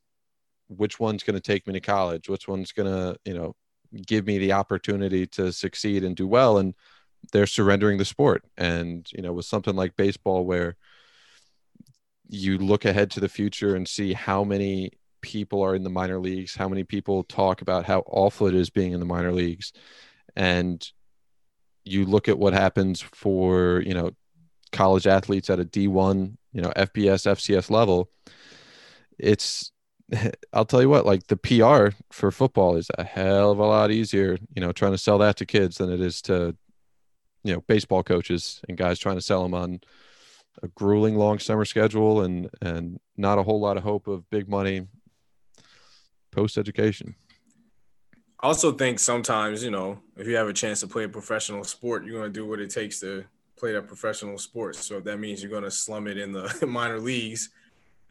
which one's going to take me to college, which one's going to, you know, give me the opportunity to succeed and do well. And they're surrendering the sport. And, you know, with something like baseball, where you look ahead to the future and see how many people are in the minor leagues, how many people talk about how awful it is being in the minor leagues. And you look at what happens for, you know, college athletes at a D one, you know, F B S, F C S level. It's, I'll tell you what, like the P R for football is a hell of a lot easier, you know, trying to sell that to kids than it is to, you know, baseball coaches and guys trying to sell them on a grueling long summer schedule and, and not a whole lot of hope of big money post-education. I also think sometimes, you know, if you have a chance to play a professional sport, you're going to do what it takes to play that professional sport. So if that means you're going to slum it in the minor leagues,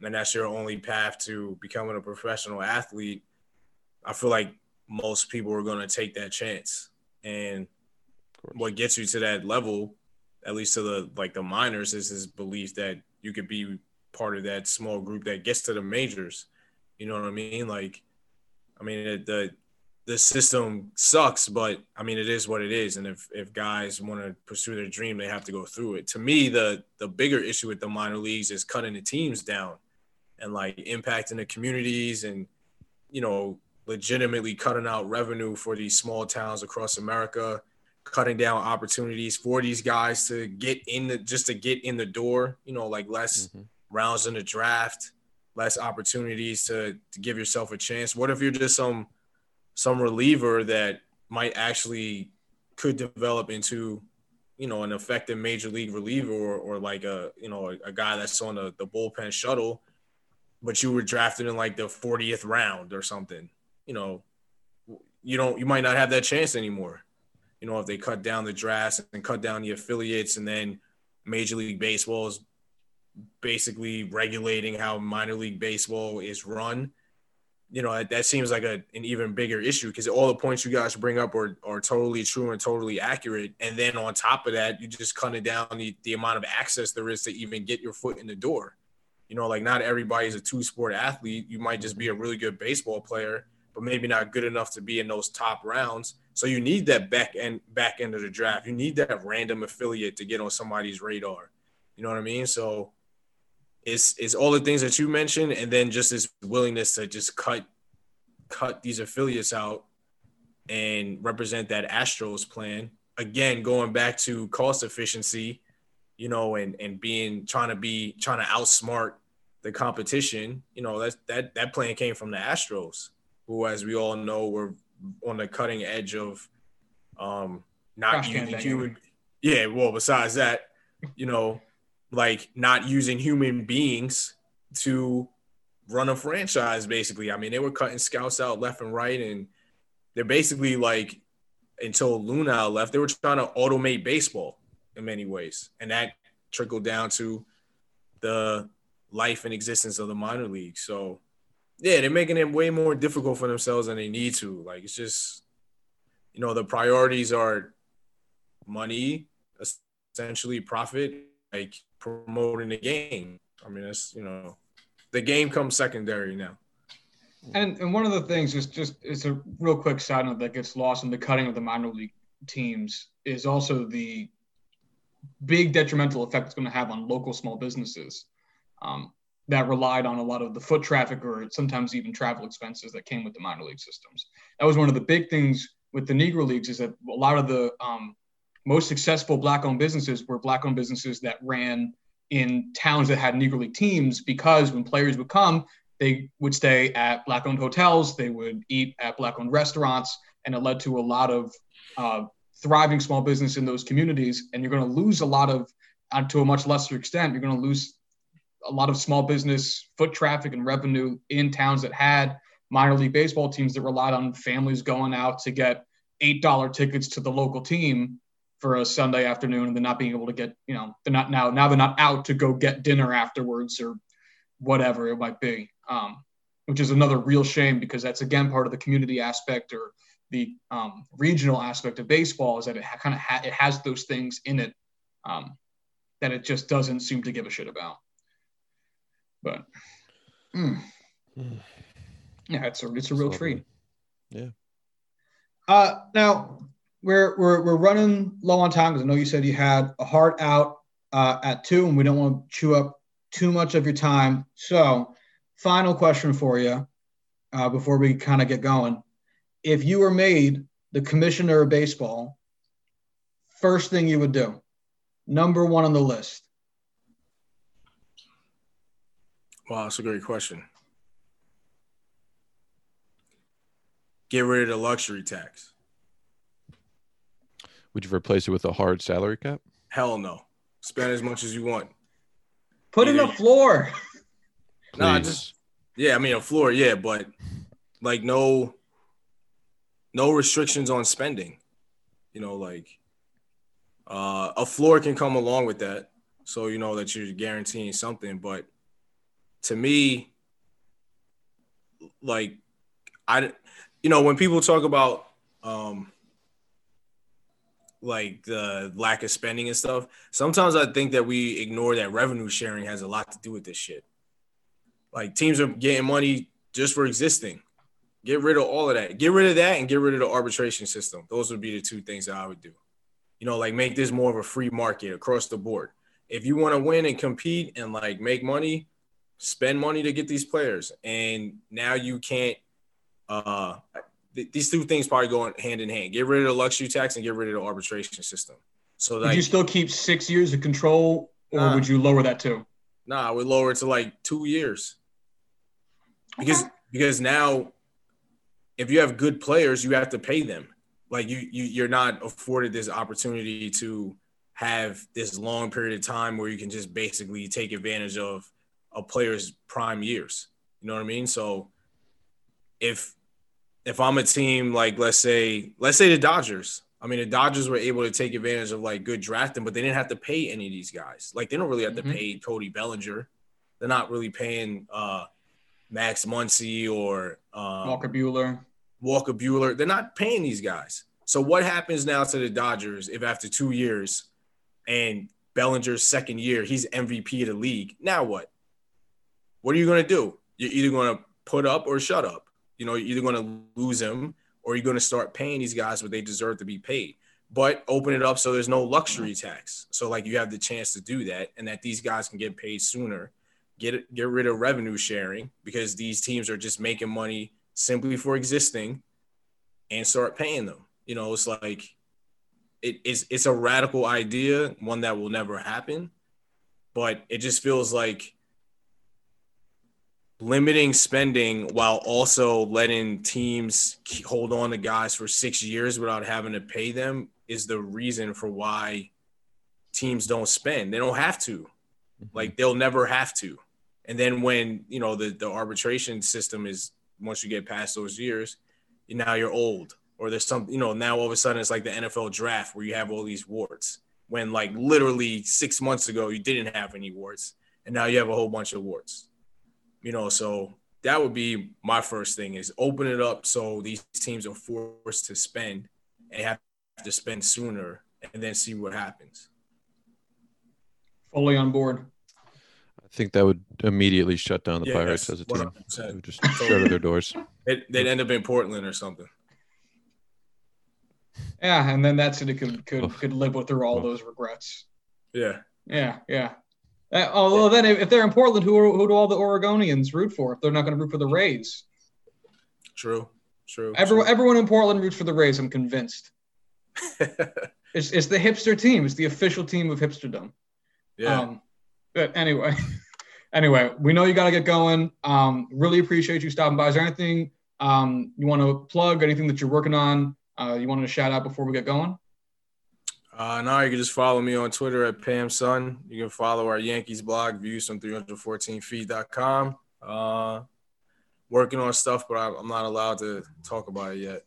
and that's your only path to becoming a professional athlete, I feel like most people are going to take that chance. And what gets you to that level, at least to the like the minors, is this belief that you could be part of that small group that gets to the majors. You know what I mean? Like, I mean, the – the system sucks, but I mean, it is what it is. And if, if guys want to pursue their dream, they have to go through it. To me, the, the bigger issue with the minor leagues is cutting the teams down and like impacting the communities and, you know, legitimately cutting out revenue for these small towns across America, cutting down opportunities for these guys to get in the, just to get in the door, you know, like less mm-hmm. rounds in the draft, less opportunities to, to give yourself a chance. What if you're just some, some reliever that might actually could develop into, you know, an effective major league reliever or, or like a, you know, a, a guy that's on the, the bullpen shuttle, but you were drafted in like the fortieth round or something, you know, you don't, you might not have that chance anymore. You know, if they cut down the drafts and cut down the affiliates, and then Major League Baseball is basically regulating how minor league baseball is run. You know, that seems like a, an even bigger issue, because all the points you guys bring up are, are totally true and totally accurate. And then on top of that, you just cut it down the, the amount of access there is to even get your foot in the door. You know, like not everybody's a two-sport athlete. You might just be a really good baseball player, but maybe not good enough to be in those top rounds. So you need that back end, back end of the draft. You need that random affiliate to get on somebody's radar. You know what I mean? So It's, it's all the things that you mentioned, and then just this willingness to just cut cut these affiliates out and represent that Astros plan. Again, going back to cost efficiency, you know, and, and being trying to be trying to outsmart the competition. You know, that's, that that plan came from the Astros, who, as we all know, were on the cutting edge of um, not using human. Yeah, well, besides that, you know. Like not using human beings to run a franchise, basically. I mean, they were cutting scouts out left and right and they're basically like, until Luna left, they were trying to automate baseball in many ways. And that trickled down to the life and existence of the minor league. So, yeah, they're making it way more difficult for themselves than they need to. Like, it's just, you know, the priorities are money, essentially profit, like promoting the game. I mean, that's, you know, the game comes secondary now. And and one of the things is just, it's a real quick side note that gets lost in the cutting of the minor league teams is also the big detrimental effect it's going to have on local small businesses um, that relied on a lot of the foot traffic or sometimes even travel expenses that came with the minor league systems. That was one of the big things with the Negro Leagues, is that a lot of the um, most successful Black-owned businesses were Black-owned businesses that ran in towns that had Negro League teams, because when players would come, they would stay at Black-owned hotels, they would eat at Black-owned restaurants, and it led to a lot of uh, thriving small business in those communities. And you're going to lose a lot of, uh, to a much lesser extent, you're going to lose a lot of small business foot traffic and revenue in towns that had minor league baseball teams that relied on families going out to get eight dollars tickets to the local team for a Sunday afternoon, and then not being able to get, you know, they're not now, now they're not out to go get dinner afterwards or whatever it might be. Um, which is another real shame, because that's, again, part of the community aspect or the um, regional aspect of baseball, is that it ha- kind of ha- it has those things in it um, that it just doesn't seem to give a shit about. But mm, yeah, it's a it's a real Lovely. treat. Yeah. Uh, now we're we're we're running low on time, because I know you said you had a hard out uh, at two, and we don't want to chew up too much of your time, so. Final question for you uh, before we kind of get going. If you were made the commissioner of baseball, first thing you would do, number one on the list. Wow, that's a great question. Get rid of the luxury tax. Would you replace it with a hard salary cap? Hell no. Spend as much as you want. Put in the floor. No, nah, just yeah. I mean, a floor, yeah, but like no, no restrictions on spending. You know, like uh, a floor can come along with that, so you know that you're guaranteeing something. But to me, like I, you know, when people talk about um, like the lack of spending and stuff, sometimes I think that we ignore that revenue sharing has a lot to do with this shit. Like, teams are getting money just for existing. Get rid of all of that. Get rid of that and get rid of the arbitration system. Those would be the two things that I would do. You know, like, make this more of a free market across the board. If you want to win and compete and, like, make money, spend money to get these players. And now you can't uh, – th- these two things probably go hand in hand. Get rid of the luxury tax and get rid of the arbitration system. So that, would you still keep six years of control, or nah, would you lower that too? Nah, I would lower it to, like, two years. Because okay. because now, if you have good players, you have to pay them. Like you, you you're not afforded this opportunity to have this long period of time where you can just basically take advantage of a player's prime years. You know what I mean? So if if I'm a team like let's say let's say the Dodgers. I mean, the Dodgers were able to take advantage of like good drafting, but they didn't have to pay any of these guys. Like, they don't really have mm-hmm. to pay Cody Bellinger. They're not really paying uh, Max Muncy or um, Walker Buehler. Walker Buehler. They're not paying these guys. So what happens now to the Dodgers if after two years and Bellinger's second year, he's M V P of the league? Now what? What are you going to do? You're either going to put up or shut up. You know, you're either going to lose him or you're going to start paying these guys what they deserve to be paid. But open it up so there's no luxury tax. So, like, you have the chance to do that and that these guys can get paid sooner. Get get rid of revenue sharing, because these teams are just making money simply for existing, and start paying them. You know, it's like it, it's it's a radical idea, one that will never happen, but it just feels like limiting spending while also letting teams hold on to guys for six years without having to pay them is the reason for why teams don't spend. They don't have to. Like, they'll never have to. And then when, you know, the, the arbitration system is, once you get past those years, now you're old. or there's some, you know, now all of a sudden it's like the N F L draft where you have all these awards when like literally six months ago you didn't have any awards and now you have a whole bunch of awards, you know, so that would be my first thing is open it up. So these teams are forced to spend and have to spend sooner and then see what happens. Fully on board. I think that would immediately shut down the yeah, Pirates as a team. They would just shut their doors. It, they'd end up in Portland or something. Yeah, and then that city could could, oh. could live with through all oh. those regrets. Yeah. Yeah, yeah. Uh, although then if they're in Portland, who are, who do all the Oregonians root for if they're not going to root for the Rays? True, true. Everyone true. everyone in Portland roots for the Rays, I'm convinced. it's it's the hipster team. It's the official team of hipsterdom. Yeah. Um, but anyway, anyway, we know you got to get going. Um, really appreciate you stopping by. Is there anything um, you want to plug, anything that you're working on, uh, you wanted to shout out before we get going? Uh, no, you can just follow me on Twitter at Pamsson. You can follow our Yankees blog, Views from three fourteen feet dot com. Uh, working on stuff, but I, I'm not allowed to talk about it yet.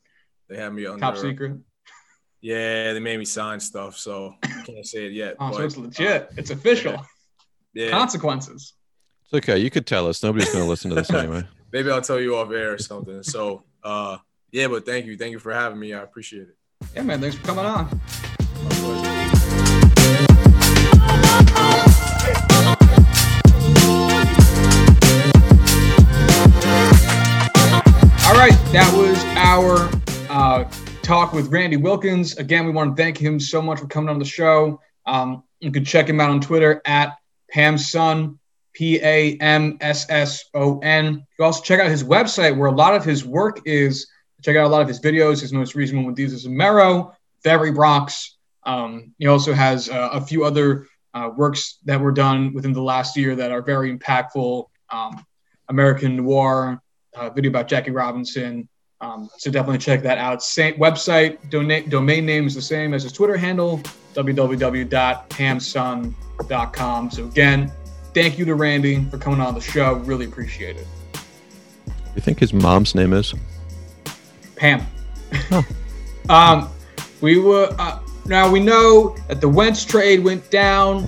They have me under top secret. Yeah, they made me sign stuff, so I can't say it yet. oh, but, so it's legit. Uh, it's official. Yeah. Yeah. Consequences. It's okay. You could tell us. Nobody's going to listen to this anyway. Maybe I'll tell you off air or something. So, uh, yeah, but thank you. Thank you for having me. I appreciate it. Yeah, man. Thanks for coming on. All right, that was our uh, talk with Randy Wilkins. Again, we want to thank him so much for coming on the show. Um, you can check him out on Twitter at Pamsson, P A M S S O N. You can also check out his website where a lot of his work is. Check out a lot of his videos. His most recent one with these is Amero, Very Bronx. Um, he also has uh, a few other uh, works that were done within the last year that are very impactful. Um, American Noir, uh, video about Jackie Robinson. Um, so definitely check that out. Same website, donate, domain name is the same as his Twitter handle, w w w dot pamsson dot com. So again, thank you to Randy for coming on the show. Really appreciate it. You think his mom's name is? Pam. Oh. um, we were... Uh, Now, we know that the Wentz trade went down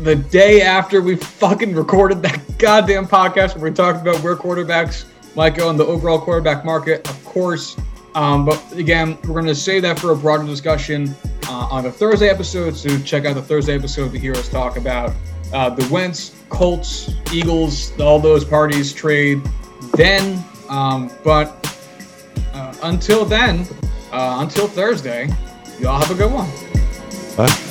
the day after we fucking recorded that goddamn podcast where we talked about where quarterbacks might go in the overall quarterback market, of course. Um, but again, we're going to save that for a broader discussion uh, on the Thursday episode. So check out the Thursday episode to hear us talk about uh, the Wentz, Colts, Eagles, all those parties trade then. Um, but uh, until then, uh, until Thursday... Y'all have a good one. Bye.